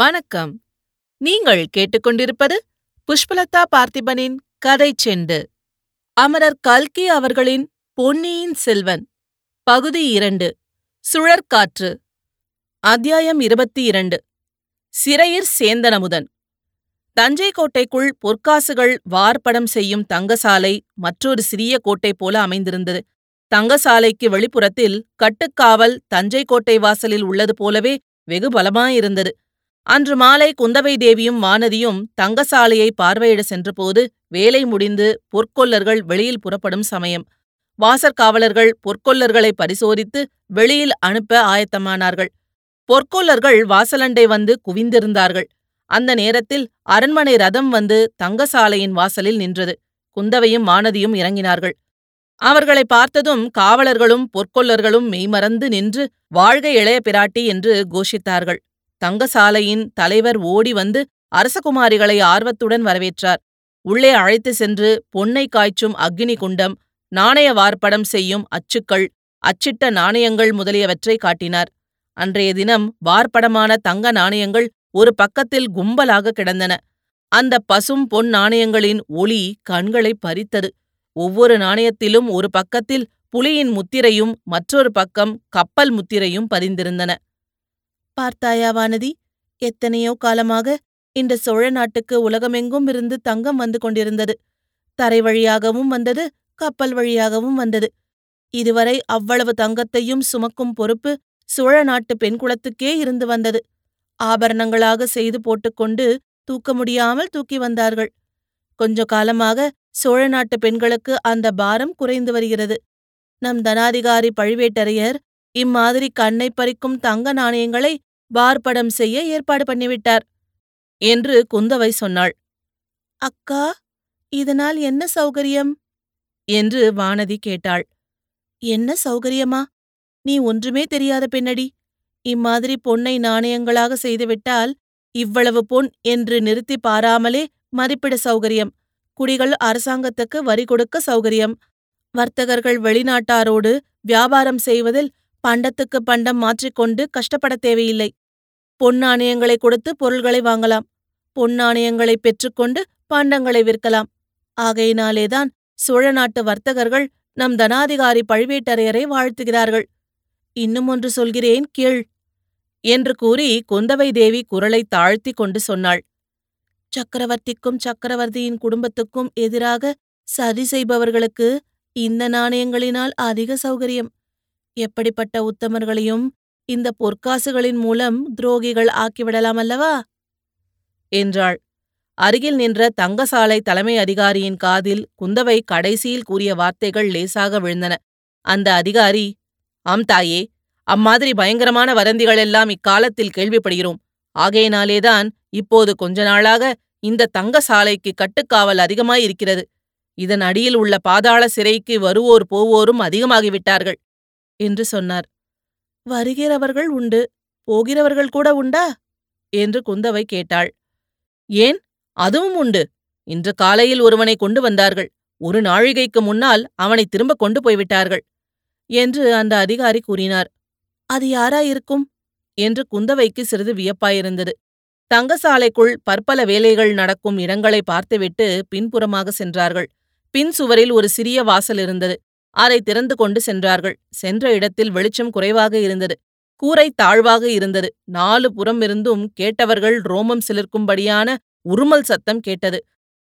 வணக்கம். நீங்கள் கேட்டுக்கொண்டிருப்பது புஷ்பலதா பார்த்திபனின் கதை செண்டு. அமரர் கல்கி அவர்களின் பொன்னியின் செல்வன் பகுதி 2, சுழற்காற்று, அத்தியாயம் 22, சிறையிற் சேந்தன் அமுதன். தஞ்சைக்கோட்டைக்குள் பொற்காசுகள் வார்ப்படம் செய்யும் தங்கசாலை மற்றொரு சிறிய கோட்டை போல அமைந்திருந்தது. தங்கசாலைக்கு வெளிப்புறத்தில் கட்டுக்காவல் தஞ்சைக்கோட்டை வாசலில் உள்ளது போலவே வெகு பலமாயிருந்தது. அன்று மாலை குந்தவை தேவியும் வானதியும் தங்கசாலையை பார்வையிட சென்றபோது வேலை முடிந்து பொற்கொல்லர்கள் வெளியில் புறப்படும் சமயம். வாசற்காவலர்கள் பொற்கொல்லர்களை பரிசோதித்து வெளியில் அனுப்ப ஆயத்தமானார்கள். பொற்கொல்லர்கள் வாசலண்டை வந்து குவிந்திருந்தார்கள். அந்த நேரத்தில் அரண்மனை ரதம் வந்து தங்கசாலையின் வாசலில் நின்றது. குந்தவையும் வானதியும் இறங்கினார்கள். அவர்களை பார்த்ததும் காவலர்களும் பொற்கொல்லர்களும் மெய்மறந்து நின்று வாழ்க இளைய பிராட்டி என்று கோஷித்தார்கள். தங்கசாலையின் தலைவர் ஓடி வந்து அரசகுமாரிகளை ஆர்வத்துடன் வரவேற்றார். உள்ளே அழைத்து சென்று பொன்னை காய்ச்சும் அக்னி குண்டம், நாணய வார்ப்படம் செய்யும் அச்சுக்கள், அச்சிட்ட நாணயங்கள் முதலியவற்றை காட்டினார். அன்றைய தினம் வார்ப்படமான தங்க நாணயங்கள் ஒரு பக்கத்தில் கும்பலாக கிடந்தன. அந்த பசும் பொன் நாணயங்களின் ஒளி கண்களை பறித்தது. ஒவ்வொரு நாணயத்திலும் ஒரு பக்கத்தில் புலியின் முத்திரையும் மற்றொரு பக்கம் கப்பல் முத்திரையும் பதிந்திருந்தன. பார்த்தாயா வானதி, எத்தனையோ காலமாக இந்த சோழ நாட்டுக்கு உலகமெங்கும் இருந்து தங்கம் வந்து கொண்டிருந்தது. தரை வழியாகவும் வந்தது, கப்பல் வழியாகவும் வந்தது. இதுவரை அவ்வளவு தங்கத்தையும் சுமக்கும் பொறுப்பு சோழ நாட்டு பெண்குலத்துக்கே இருந்து வந்தது. ஆபரணங்களாக செய்து போட்டுக்கொண்டு தூக்க முடியாமல் தூக்கி வந்தார்கள். கொஞ்ச காலமாக சோழ நாட்டு பெண்களுக்கு அந்த பாரம் குறைந்து வருகிறது. நம் தனாதிகாரி பழுவேட்டரையர் இம்மாதிரி கண்ணை பறிக்கும் தங்க நாணயங்களை வார்ப்படம் செய்ய ஏற்பாடு பண்ணிவிட்டார் என்று குந்தவை சொன்னாள். அக்கா, இதனால் என்ன சௌகரியம் என்று வானதி கேட்டாள். என்ன சௌகரியமா? நீ ஒன்றுமே தெரியாத பெண்ணடி. இம்மாதிரி பொன்னை நாணயங்களாக செய்துவிட்டால் இவ்வளவு பொன் என்று நிறுத்தி பாராமலே மதிப்பிட சௌகரியம். குடிகள் அரசாங்கத்துக்கு வரி கொடுக்க சௌகரியம். வர்த்தகர்கள் வெளிநாட்டாரோடு வியாபாரம் செய்வதில் பண்டத்துக்கு பண்டம் மாற்றிக்கொண்டு கஷ்டப்பட தேவையில்லை. பொன்னாணயங்களை கொடுத்து பொருள்களை வாங்கலாம். பொன்னாணயங்களை பெற்றுக்கொண்டு பண்டங்களை விற்கலாம். ஆகையினாலேதான் சோழ நாட்டு வர்த்தகர்கள் நம் தனாதிகாரி பழுவேட்டரையரை வாழ்த்துகிறார்கள். இன்னும் ஒன்று சொல்கிறேன் கேள் என்று கூறி குந்தவை தேவி குரலை தாழ்த்தி கொண்டு சொன்னாள். சக்கரவர்த்திக்கும் சக்கரவர்த்தியின் குடும்பத்துக்கும் எதிராக சதி செய்பவர்களுக்கு இந்த நாணயங்களினால் அதிக சௌகரியம். எப்படிப்பட்ட உத்தமர்களையும் இந்த பொற்காசுகளின் மூலம் துரோகிகள் ஆக்கிவிடலாம் அல்லவா என்றாள். அருகில் நின்ற தங்கசாலை தலைமை அதிகாரியின் காதில் குந்தவை கடைசியில் கூறிய வார்த்தைகள் லேசாக விழுந்தன. அந்த அதிகாரி, ஆம் தாயே, அம்மாதிரி பயங்கரமான வதந்திகளெல்லாம் இக்காலத்தில் கேள்விப்படுகிறோம். ஆகையினாலேதான் இப்போது கொஞ்ச நாளாக இந்த தங்கசாலைக்கு கட்டுக்காவல் அதிகமாயிருக்கிறது. இதன் அடியில் உள்ள பாதாள சிறைக்கு வருவோர் போவோரும் அதிகமாகிவிட்டார்கள் என்று சொன்னார். வருகிறவர்கள் உண்டு, போகிறவர்கள் கூட உண்டா என்று குந்தவை கேட்டாள். ஏன், அதுவும் உண்டு. இன்று காலையில் ஒருவனை கொண்டு வந்தார்கள். ஒரு நாழிகைக்கு முன்னால் அவனை திரும்ப கொண்டு போய்விட்டார்கள் என்று அந்த அதிகாரி கூறினார். அது யாராயிருக்கும் என்று குந்தவைக்கு சிறிது வியப்பாயிருந்தது. தங்கசாலைக்குள் பற்பல வேலைகள் நடக்கும் இடங்களை பார்த்துவிட்டு பின்புறமாக சென்றார்கள். பின் சுவரில் ஒரு சிறிய வாசல் இருந்தது. அதை திறந்து கொண்டு சென்றார்கள். சென்ற இடத்தில் வெளிச்சம் குறைவாக இருந்தது. கூரை தாழ்வாக இருந்தது. 4 புறம் இருந்தும் கேட்டவர்கள் ரோமம் சிலிர்க்கும்படியான உருமல் சத்தம் கேட்டது.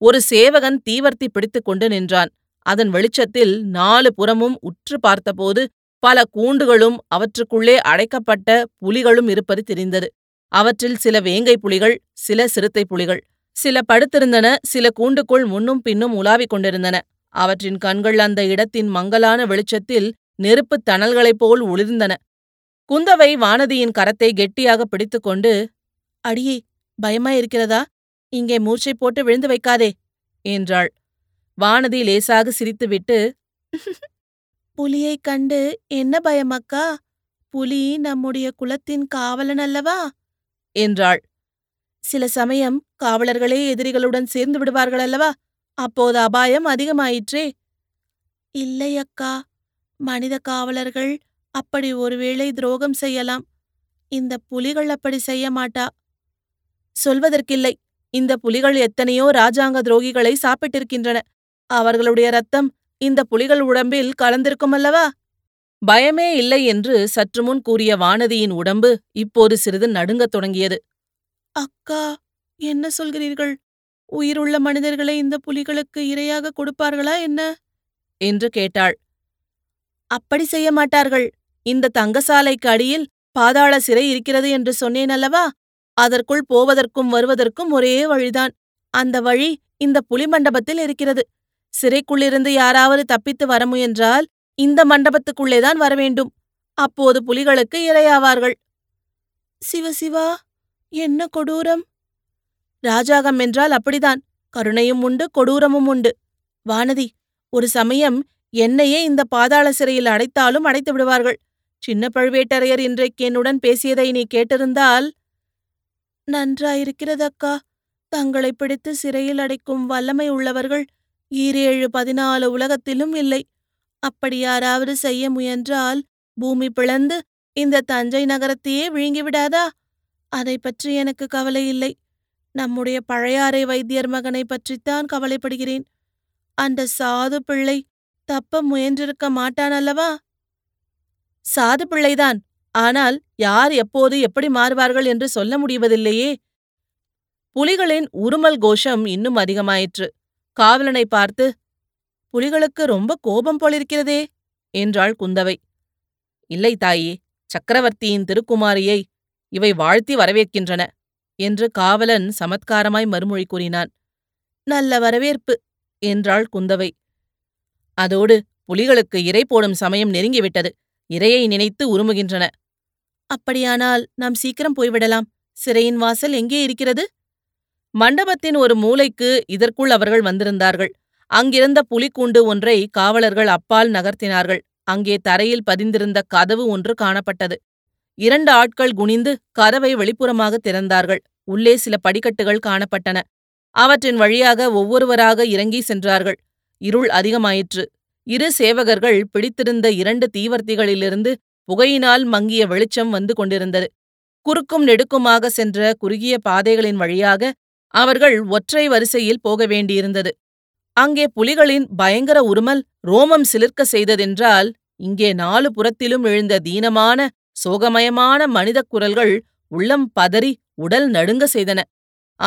ஒரு சேவகன் தீவர்த்தி பிடித்துக் கொண்டு நின்றான். அதன் வெளிச்சத்தில் 4 புறமும் உற்று பார்த்தபோது பல கூண்டுகளும் அவற்றுக்குள்ளே அடைக்கப்பட்ட புலிகளும் இருப்பது தெரிந்தது. அவற்றில் சில வேங்கை புலிகள், சில சிறுத்தை புலிகள். சில படுத்திருந்தன, சில கூண்டுக்குள் முன்னும் பின்னும் உலாவிக் கொண்டிருந்தன. அவற்றின் கண்கள் அந்த இடத்தின் மங்கலான வெளிச்சத்தில் நெருப்புத் தணல்களைப் போல் ஒளிர்ந்தன. குந்தவை வானதியின் கரத்தை கெட்டியாக பிடித்துக்கொண்டு, அடியே, பயமாயிருக்கிறதா? இங்கே மூர்ச்சை போட்டு விழுந்து வைக்காதே என்றாள். வானதி லேசாக சிரித்துவிட்டு, புலியைக் கண்டு என்ன பயமக்கா? புலி நம்முடைய குலத்தின் காவலன் அல்லவா என்றாள். சில சமயம் காவலர்களே எதிரிகளுடன் சேர்ந்து விடுவார்கள் அல்லவா? அப்போது அபாயம் அதிகமாயிற்றே. இல்லையக்கா, மனித காவலர்கள் அப்படி ஒருவேளை துரோகம் செய்யலாம். இந்த புலிகள் அப்படி செய்ய மாட்டா சொல்வதற்கில்லை. இந்த புலிகள் எத்தனையோ ராஜாங்க துரோகிகளை சாப்பிட்டிருக்கின்றன. அவர்களுடைய ரத்தம் இந்த புலிகள் உடம்பில் கலந்திருக்குமல்லவா? பயமே இல்லை என்று சற்றுமுன் கூறிய வானதியின் உடம்பு இப்போது சிறிது நடுங்கத் தொடங்கியது. அக்கா, என்ன சொல்கிறீர்கள்? உயிருள்ள மனிதர்களை இந்த புலிகளுக்கு இரையாக கொடுப்பார்களா என்ன என்று கேட்டாள். அப்படி செய்ய மாட்டார்கள். இந்த தங்கசாலைக்கு அடியில் பாதாள சிறை இருக்கிறது என்று சொன்னேன் அல்லவா? அதற்குள் போவதற்கும் வருவதற்கும் ஒரே வழிதான். அந்த வழி இந்த புலி மண்டபத்தில் இருக்கிறது. சிறைக்குள்ளிருந்து யாராவது தப்பித்து வர முயன்றால் இந்த மண்டபத்துக்குள்ளேதான் வரவேண்டும். அப்போது புலிகளுக்கு இரையாவார்கள். சிவசிவா, என்ன கொடூரம்! ராஜாகம் என்றால் அப்படிதான். கருணையும் உண்டு, கொடூரமும் உண்டு. வானதி, ஒரு சமயம் என்னையே இந்த பாதாள சிறையில் அடைத்தாலும் அடைத்து விடுவார்கள். சின்ன பழுவேட்டரையர் இன்றைக்கு என்னுடன் பேசியதை நீ கேட்டிருந்தால் நன்றாயிருக்கிறதக்கா. தங்களை பிடித்து சிறையில் அடைக்கும் வல்லமை உள்ளவர்கள் 7-14 உலகத்திலும் இல்லை. அப்படி யாராவது செய்ய முயன்றால் பூமி பிளந்து இந்த தஞ்சை நகரத்தையே விழுங்கிவிடாதா? அதை பற்றி எனக்கு கவலை இல்லை. நம்முடைய பழையாறை வைத்தியர் மகனை பற்றித்தான் கவலைப்படுகிறேன். அந்த சாது பிள்ளை தப்ப முயன்றிருக்க மாட்டான் அல்லவா? சாது பிள்ளைதான். ஆனால் யார் எப்போது எப்படி மாறுவார்கள் என்று சொல்ல முடிவதில்லையே. புலிகளின் உருமல் கோஷம் இன்னும் அதிகமாயிற்று. காவலனை பார்த்து, புலிகளுக்கு ரொம்ப கோபம் போலிருக்கிறதே என்றாள் குந்தவை. இல்லை தாயே, சக்கரவர்த்தியின் திருக்குமாரியை இவை வாழ்த்தி வரவேற்கின்றன என்று காவலன் சமத்காரமாய் மறுமொழி கூறினான். நல்ல வரவேற்பு என்றாள் குந்தவை. அதோடு புலிகளுக்கு இரை போடும் சமயம் நெருங்கிவிட்டது. இரையை நினைத்து உருமுகின்றன. அப்படியானால் நாம் சீக்கிரம் போய்விடலாம். சிறையின் வாசல் எங்கே இருக்கிறது? மண்டபத்தின் ஒரு மூலைக்கு இதற்குள் அவர்கள் வந்திருந்தார்கள். அங்கிருந்த புலிக்கூண்டு ஒன்றை காவலர்கள் அப்பால் நகர்த்தினார்கள். அங்கே தரையில் பதிந்திருந்த கதவு ஒன்று காணப்பட்டது. 2 ஆட்கள் குனிந்து கதவை வெளிப்புறமாக திறந்தார்கள். உள்ளே சில படிக்கட்டுகள் காணப்பட்டன. அவற்றின் வழியாக ஒவ்வொருவராக இறங்கி சென்றார்கள். இருள் அதிகமாயிற்று. 2 சேவகர்கள் பிடித்திருந்த 2 தீவர்த்திகளிலிருந்து புகையினால் மங்கிய வெளிச்சம் வந்து கொண்டிருந்தது. குறுக்கும் நெடுக்குமாக சென்ற குறுகிய பாதைகளின் வழியாக அவர்கள் ஒற்றை வரிசையில் போக வேண்டியிருந்தது. அங்கே புலிகளின் பயங்கர உருமல் ரோமம் சிலிர்க்க செய்ததென்றால், இங்கே 4 புறத்திலும் எழுந்த தீனமான சோகமயமான மனித குரல்கள் உள்ளம் பதறி உடல் நடுங்க செய்தன.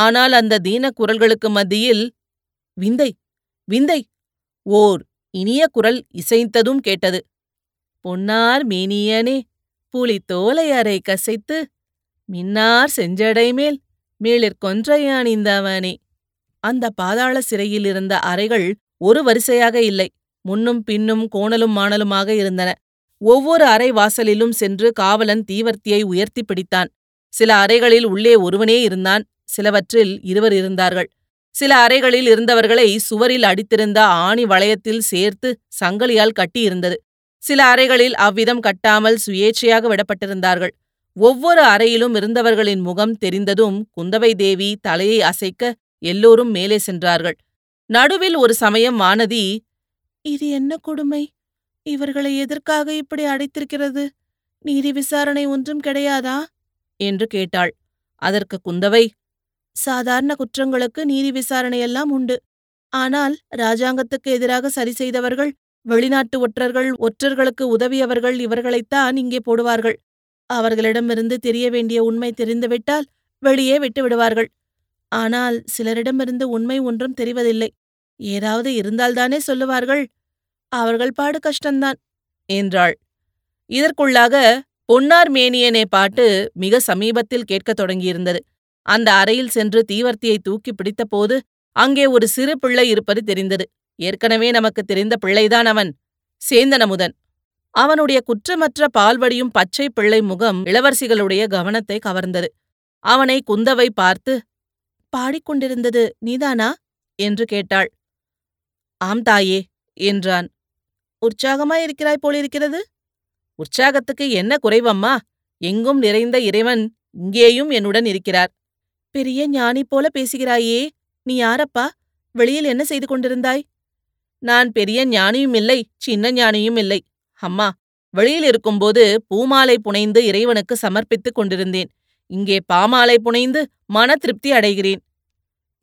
ஆனால் அந்த தீன குரல்களுக்கு மத்தியில் விந்தை விந்தை ஓர் இனிய குரல் இசைந்ததும் கேட்டது. பொன்னார் மேனியனே, புலித்தோலை அறை கசைத்து மின்னார் செஞ்சடைமேல் மேலிற்கொன்றையானிந்தவனே. அந்த பாதாள சிறையில் இருந்த அறைகள் ஒரு வரிசையாக இல்லை. முன்னும் பின்னும் கோணலும் மாணலுமாக இருந்தன. ஒவ்வொரு அறை வாசலிலும் சென்று காவலன் தீவர்த்தியை உயர்த்தி பிடித்தான். சில அறைகளில் உள்ளே ஒருவனே இருந்தான். சிலவற்றில் 2 இருந்தார்கள். சில அறைகளில் இருந்தவர்களை சுவரில் அடித்திருந்த ஆணி வளையத்தில் சேர்த்து சங்கலியால் கட்டியிருந்தது. சில அறைகளில் அவ்விதம் கட்டாமல் சுயேட்சையாக விடப்பட்டிருந்தார்கள். ஒவ்வொரு அறையிலும் இருந்தவர்களின் முகம் தெரிந்ததும் குந்தவை தேவி தலையை அசைக்க எல்லோரும் மேலே சென்றார்கள். நடுவில் ஒரு சமயம் வானதி, இது என்ன கொடுமை? இவர்களை எதற்காக இப்படி அடைத்திருக்கிறது? நீதி விசாரணை ஒன்றும் கிடையாதா என்று கேட்டாள். அதற்கு குந்தவை, சாதாரண குற்றங்களுக்கு நீதி விசாரணையெல்லாம் உண்டு. ஆனால் இராஜாங்கத்துக்கு எதிராக சரி செய்தவர்கள், வெளிநாட்டு ஒற்றர்கள், ஒற்றர்களுக்கு உதவியவர்கள் இவர்களைத்தான் இங்கே போடுவார்கள். அவர்களிடமிருந்து தெரிய வேண்டிய உண்மை தெரிந்துவிட்டால் வெளியே விட்டு விடுவார்கள். ஆனால் சிலரிடமிருந்து உண்மை ஒன்றும் தெரிவதில்லை. ஏதாவது இருந்தால்தானே சொல்லுவார்கள். அவர்கள் பாடு கஷ்டந்தான் என்றாள். இதற்குள்ளாக பொன்னார் மேனியனே பாட்டு மிக சமீபத்தில் கேட்கத் தொடங்கியிருந்தது. அந்த அறையில் சென்று தீவர்த்தியை தூக்கி பிடித்தபோது அங்கே ஒரு சிறு பிள்ளை இருப்பது தெரிந்தது. ஏற்கனவே நமக்கு தெரிந்த பிள்ளைதான் அவன், சேந்தன் அமுதன். அவனுடைய குற்றமற்ற பால்வடியும் பச்சை பிள்ளை முகம் இளவரசிகளுடைய கவனத்தை கவர்ந்தது. அவனை குந்தவை பார்த்து, பாடிக்கொண்டிருந்தது நீதானா என்று கேட்டாள். ஆம் தாயே என்றான். உற்சாகமாயிருக்கிறாய் போலிருக்கிறது. உற்சாகத்துக்கு என்ன குறைவம்மா? எங்கும் நிறைந்த இறைவன் இங்கேயும் என்னுடன் இருக்கிறார். பெரிய ஞானி போல பேசுகிறாயே, நீ யாரப்பா? வெளியில் என்ன செய்து கொண்டிருந்தாய்? நான் பெரிய ஞானியும் இல்லை, சின்ன ஞானியும் இல்லை அம்மா. வெளியில் இருக்கும்போது பூமாலை புனைந்து இறைவனுக்கு சமர்ப்பித்துக் கொண்டிருந்தேன். இங்கே பாமாலை புனைந்து மன திருப்தி அடைகிறேன்.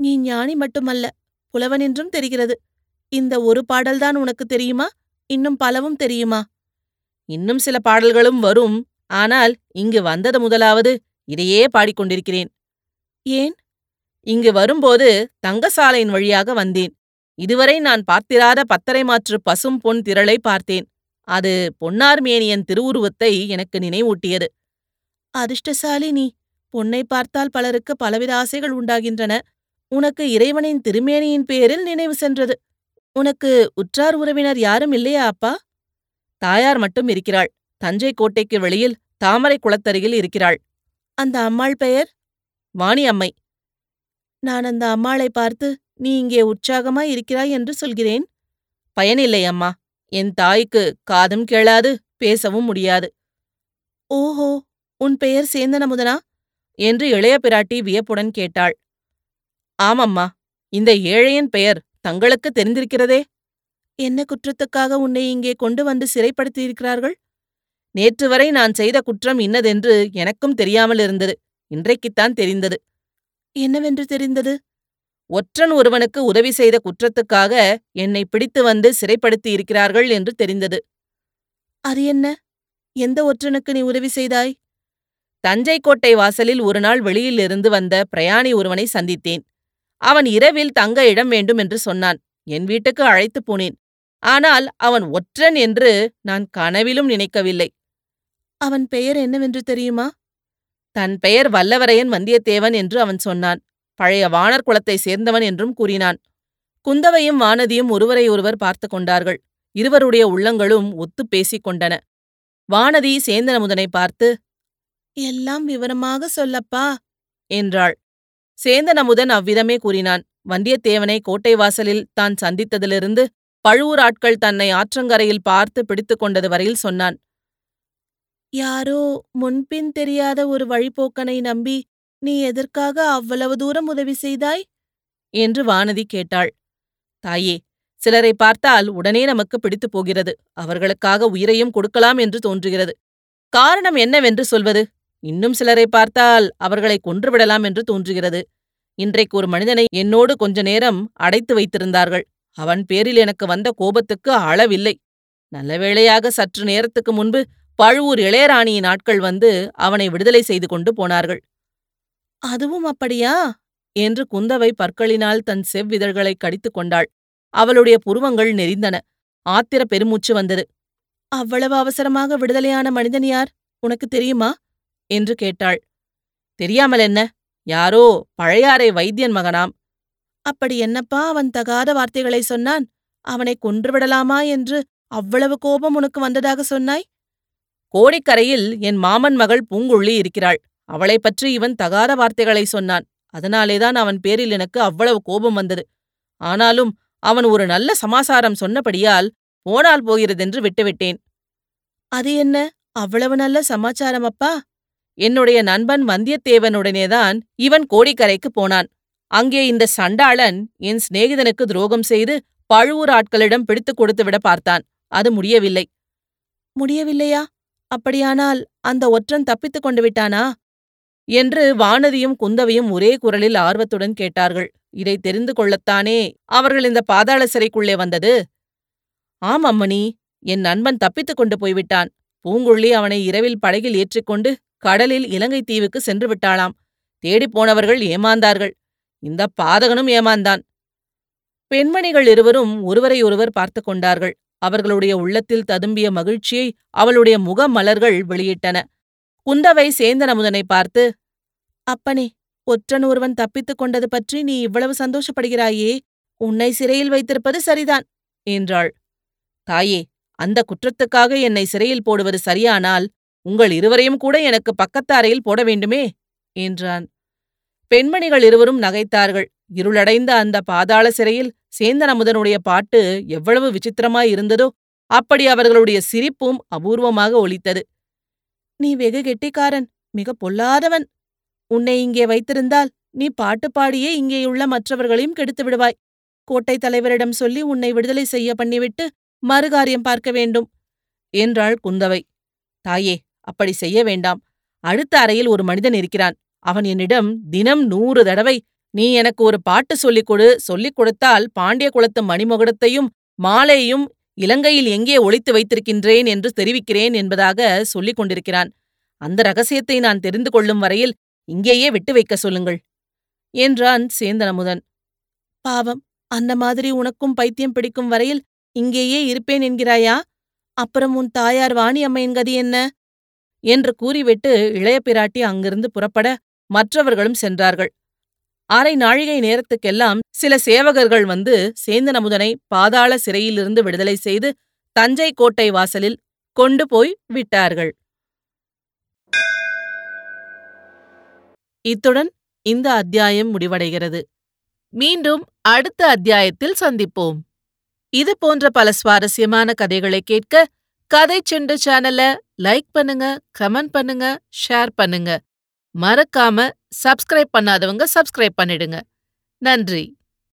நீ ஞானி மட்டுமல்ல, புலவன் என்றும் தெரிகிறது. இந்த ஒரு பாடல்தான் உனக்கு தெரியுமா? இன்னும் பலவும் தெரியுமா? இன்னும் சில பாடல்களும் வரும். ஆனால் இங்கு வந்தது முதலாவது இதையே பாடிக்கொண்டிருக்கிறேன். ஏன்? இங்கு வரும்போது தங்கசாலையின் வழியாக வந்தேன். இதுவரை நான் பார்த்திராத பத்தரை மாற்று பசும் பொன் திரளை பார்த்தேன். அது பொன்னார்மேனியன் திருவுருவத்தை எனக்கு நினைவூட்டியது. அதிர்ஷ்டசாலி நீ. பொன்னை பார்த்தால் பலருக்கு பலவித ஆசைகள் உண்டாகின்றன. உனக்கு இறைவனின் திருமேனியின் பேரில் நினைவு சென்றது. உனக்கு உற்றார் உறவினர் யாரும் இல்லையா அப்பா? தாயார் மட்டும் இருக்கிறாள். தஞ்சை கோட்டைக்கு வெளியில் தாமரை குளத்தருகில் இருக்கிறாள். அந்த அம்மாள் பெயர் வாணியம்மை. நான் அந்த அம்மாளை பார்த்து நீ இங்கே உற்சாகமாய் இருக்கிறாய் என்று சொல்கிறேன். பயனில்லை அம்மா. என் தாய்க்கு காதும் கேளாது, பேசவும் முடியாது. ஓஹோ, உன் பெயர் சேந்தன் அமுதனா என்று இளைய பிராட்டி வியப்புடன் கேட்டாள். ஆமம்மா, இந்த ஏழையின் பெயர் தங்களுக்கு தெரிந்திருக்கிறதே. என்ன குற்றத்துக்காக உன்னை இங்கே கொண்டு வந்து சிறைப்படுத்தியிருக்கிறார்கள்? நேற்று வரை நான் செய்த குற்றம் இன்னதென்று எனக்கும் தெரியாமல் இருந்தது. இன்றைக்குத்தான் தெரிந்தது. என்னவென்று தெரிந்தது? ஒற்றன் ஒருவனுக்கு உதவி செய்த குற்றத்துக்காக என்னை பிடித்து வந்து சிறைப்படுத்தியிருக்கிறார்கள் என்று தெரிந்தது. அது என்ன? எந்த ஒற்றனுக்கு நீ உதவி செய்தாய்? தஞ்சைக்கோட்டை வாசலில் ஒருநாள் வெளியிலிருந்து வந்த பிரயாணி ஒருவனை சந்தித்தேன். அவன் இரவில் தங்க இடம் வேண்டும் என்று சொன்னான். என் வீட்டுக்கு அழைத்து போனேன். ஆனால் அவன் ஒற்றன் என்று நான் கனவிலும் நினைக்கவில்லை. அவன் பெயர் என்னவென்று தெரியுமா? தன் பெயர் வல்லவரையன் வந்தியத்தேவன் என்று அவன் சொன்னான். பழைய வாணர் குலத்தை சேர்ந்தவன் என்றும் கூறினான். குந்தவையும் வானதியும் ஒருவரையொருவர் பார்த்து கொண்டார்கள். இருவருடைய உள்ளங்களும் ஒத்துப் பேசிக் கொண்டன. வானதி சேந்தன் அமுதனை பார்த்து, எல்லாம் விவரமாக சொல்லப்பா என்றாள். சேந்தன் அமுதன் அவ்விதமே கூறினான். வந்தியத்தேவனை கோட்டை வாசலில் தான் சந்தித்ததிலிருந்து பழுவூர் ஆட்கள் தன்னை ஆற்றங்கரையில் பார்த்து பிடித்து கொண்டது வரையில் சொன்னான். யாரோ முன்பின் தெரியாத ஒரு வழிபோக்கனை நம்பி நீ எதற்காக அவ்வளவு தூரம் உதவி செய்தாய் என்று வானதி கேட்டாள். தாயே, சிலரை பார்த்தால் உடனே நமக்கு பிடித்து போகிறது. அவர்களுக்காக உயிரையும் கொடுக்கலாம் என்று தோன்றுகிறது. காரணம் என்னவென்று சொல்வது? இன்னும் சிலரை பார்த்தால் அவர்களை கொன்றுவிடலாம் என்று தோன்றுகிறது. இன்றைக்கு ஒரு மனிதனை என்னோடு கொஞ்ச நேரம் அடைத்து வைத்திருந்தார்கள். அவன் பேரில் எனக்கு வந்த கோபத்துக்கு அளவில்லை. நல்லவேளையாக சற்று நேரத்துக்கு முன்பு பழுவூர் இளையராணியின் ஆட்கள் வந்து அவனை விடுதலை செய்து கொண்டு போனார்கள். அதுவும் அப்படியா என்று குந்தவை பற்களினால் தன் செவ்விதழ்களை கடித்து கொண்டாள். அவளுடைய புருவங்கள் நெறிந்தன. ஆத்திர பெருமூச்சு வந்தது. அவ்வளவு அவசரமாக விடுதலையான மனிதன் யார் உனக்கு தெரியுமா என்று கேட்டாள். தெரியாமல் என்ன? யாரோ பழையாறை வைத்தியன் மகனாம். அப்படி என்னப்பா அவன் தகாத வார்த்தைகளை சொன்னான்? அவனை கொன்றுவிடலாமா என்று அவ்வளவு கோபம் உனக்கு வந்ததாக சொன்னாய்? கோடிக்கரையில் என் மாமன் மகள் பூங்குள்ளி இருக்கிறாள். அவளை பற்றி இவன் தகாத வார்த்தைகளை சொன்னான். அதனாலேதான் அவன் பேரில் எனக்கு அவ்வளவு கோபம் வந்தது. ஆனாலும் அவன் ஒரு நல்ல சமாசாரம் சொன்னபடியால் போனால் போகிறதென்று விட்டுவிட்டேன். அது என்ன அவ்வளவு நல்ல சமாச்சாரம் அப்பா? என்னுடைய நண்பன் வந்தியத்தேவனுடனேதான் இவன் கோடிக்கரைக்கு போனான். அங்கே இந்த சண்டாளன் என் சிநேகிதனுக்கு துரோகம் செய்து பழுவூர் ஆட்களிடம் பிடித்துக் கொடுத்துவிட பார்த்தான். அது முடியவில்லை. முடியவில்லையா? அப்படியானால் அந்த ஒற்றன் தப்பித்துக் கொண்டு விட்டானா என்று வானதியும் குந்தவையும் ஒரே குரலில் ஆர்வத்துடன் கேட்டார்கள். இதை தெரிந்து கொள்ளத்தானே அவர்கள் இந்த பாதாள சிறைக்குள்ளே வந்தது. ஆம் அம்மணி, என் நண்பன் தப்பித்துக் கொண்டு போய்விட்டான். பூங்குள்ளி அவனை இரவில் படகில் ஏற்றிக்கொண்டு கடலில் இலங்கை தீவுக்கு சென்று விட்டாளாம். தேடிப்போனவர்கள் ஏமாந்தார்கள். இந்த பாதகனும் ஏமாந்தான். பெண்மணிகள் இருவரும் ஒருவரையொருவர் பார்த்து கொண்டார்கள். அவர்களுடைய உள்ளத்தில் ததும்பிய மகிழ்ச்சியை அவளுடைய முக மலர்கள் வெளியிட்டன. குந்தவை சேந்தன் அமுதனை பார்த்து, அப்பனே, ஒற்றன் ஒருவன் தப்பித்துக் கொண்டது பற்றி நீ இவ்வளவு சந்தோஷப்படுகிறாயே, உன்னை சிறையில் வைத்திருப்பது சரிதான் என்றாள். தாயே, அந்த குற்றத்துக்காக என்னை சிறையில் போடுவது சரியானால் உங்கள் இருவரையும் கூட எனக்கு பக்கத்து அறையில் போட வேண்டுமே என்றான். பெண்மணிகள் இருவரும் நகைத்தார்கள். இருளடைந்த அந்த பாதாள சிறையில் சேந்தன் அமுதனுடைய பாட்டு எவ்வளவு விசித்திரமாயிருந்ததோ அப்படி அவர்களுடைய சிரிப்பும் அபூர்வமாக ஒலித்தது. நீ வெகு கெட்டிக்காரன், மிக பொல்லாதவன். உன்னை இங்கே வைத்திருந்தால் நீ பாட்டு பாடியே இங்கேயுள்ள மற்றவர்களையும் கெடுத்து விடுவாய். கோட்டை தலைவரிடம் சொல்லி உன்னை விடுதலை செய்ய பண்ணிவிட்டு மறுகாரியம் பார்க்க வேண்டும் என்றாள் குந்தவை. தாயே, அப்படி செய்ய வேண்டாம். அடுத்த அறையில் ஒரு மனிதன் இருக்கிறான். அவன் என்னிடம் தினம் 100 தடவை நீ எனக்கு ஒரு பாட்டு சொல்லிக்கொடு, சொல்லிக் கொடுத்தால் பாண்டிய குலத்து மணிமகுடத்தையும் மாலையையும் இலங்கையில் எங்கே ஒளித்து வைத்திருக்கின்றேன் என்று தெரிவிக்கிறேன் என்பதாக சொல்லிக் கொண்டிருக்கிறான். அந்த ரகசியத்தை நான் தெரிந்து கொள்ளும் வரையில் இங்கேயே விட்டு வைக்க சொல்லுங்கள் என்றான் சேந்தன் அமுதன். பாவம், அந்த மாதிரி உனக்கும் பைத்தியம் பிடிக்கும் வரையில் இங்கேயே இருப்பேன் என்கிறாயா? அப்புறம் உன் தாயார் வாணியம்மையின் கதி என்ன என்று கூறிவிட்டு இளைய பிராட்டி அங்கிருந்து புறப்பட மற்றவர்களும் சென்றார்கள். அரை நாழிகை நேரத்துக்கெல்லாம் சில சேவகர்கள் வந்து சேந்தன் அமுதனை பாதாள சிறையிலிருந்து விடுதலை செய்து தஞ்சை கோட்டை வாசலில் கொண்டு போய் விட்டார்கள். இத்துடன் இந்த அத்தியாயம் முடிவடைகிறது. மீண்டும் அடுத்த அத்தியாயத்தில் சந்திப்போம். இது போன்ற பல சுவாரஸ்யமான கதைகளை கேட்க கதை செண்டு சேனலை லைக் பண்ணுங்க, கமெண்ட் பண்ணுங்க, ஷேர் பண்ணுங்க. மறக்காம சப்ஸ்கிரைப் பண்ணாதவங்க சப்ஸ்கிரைப் பண்ணிடுங்க. நன்றி.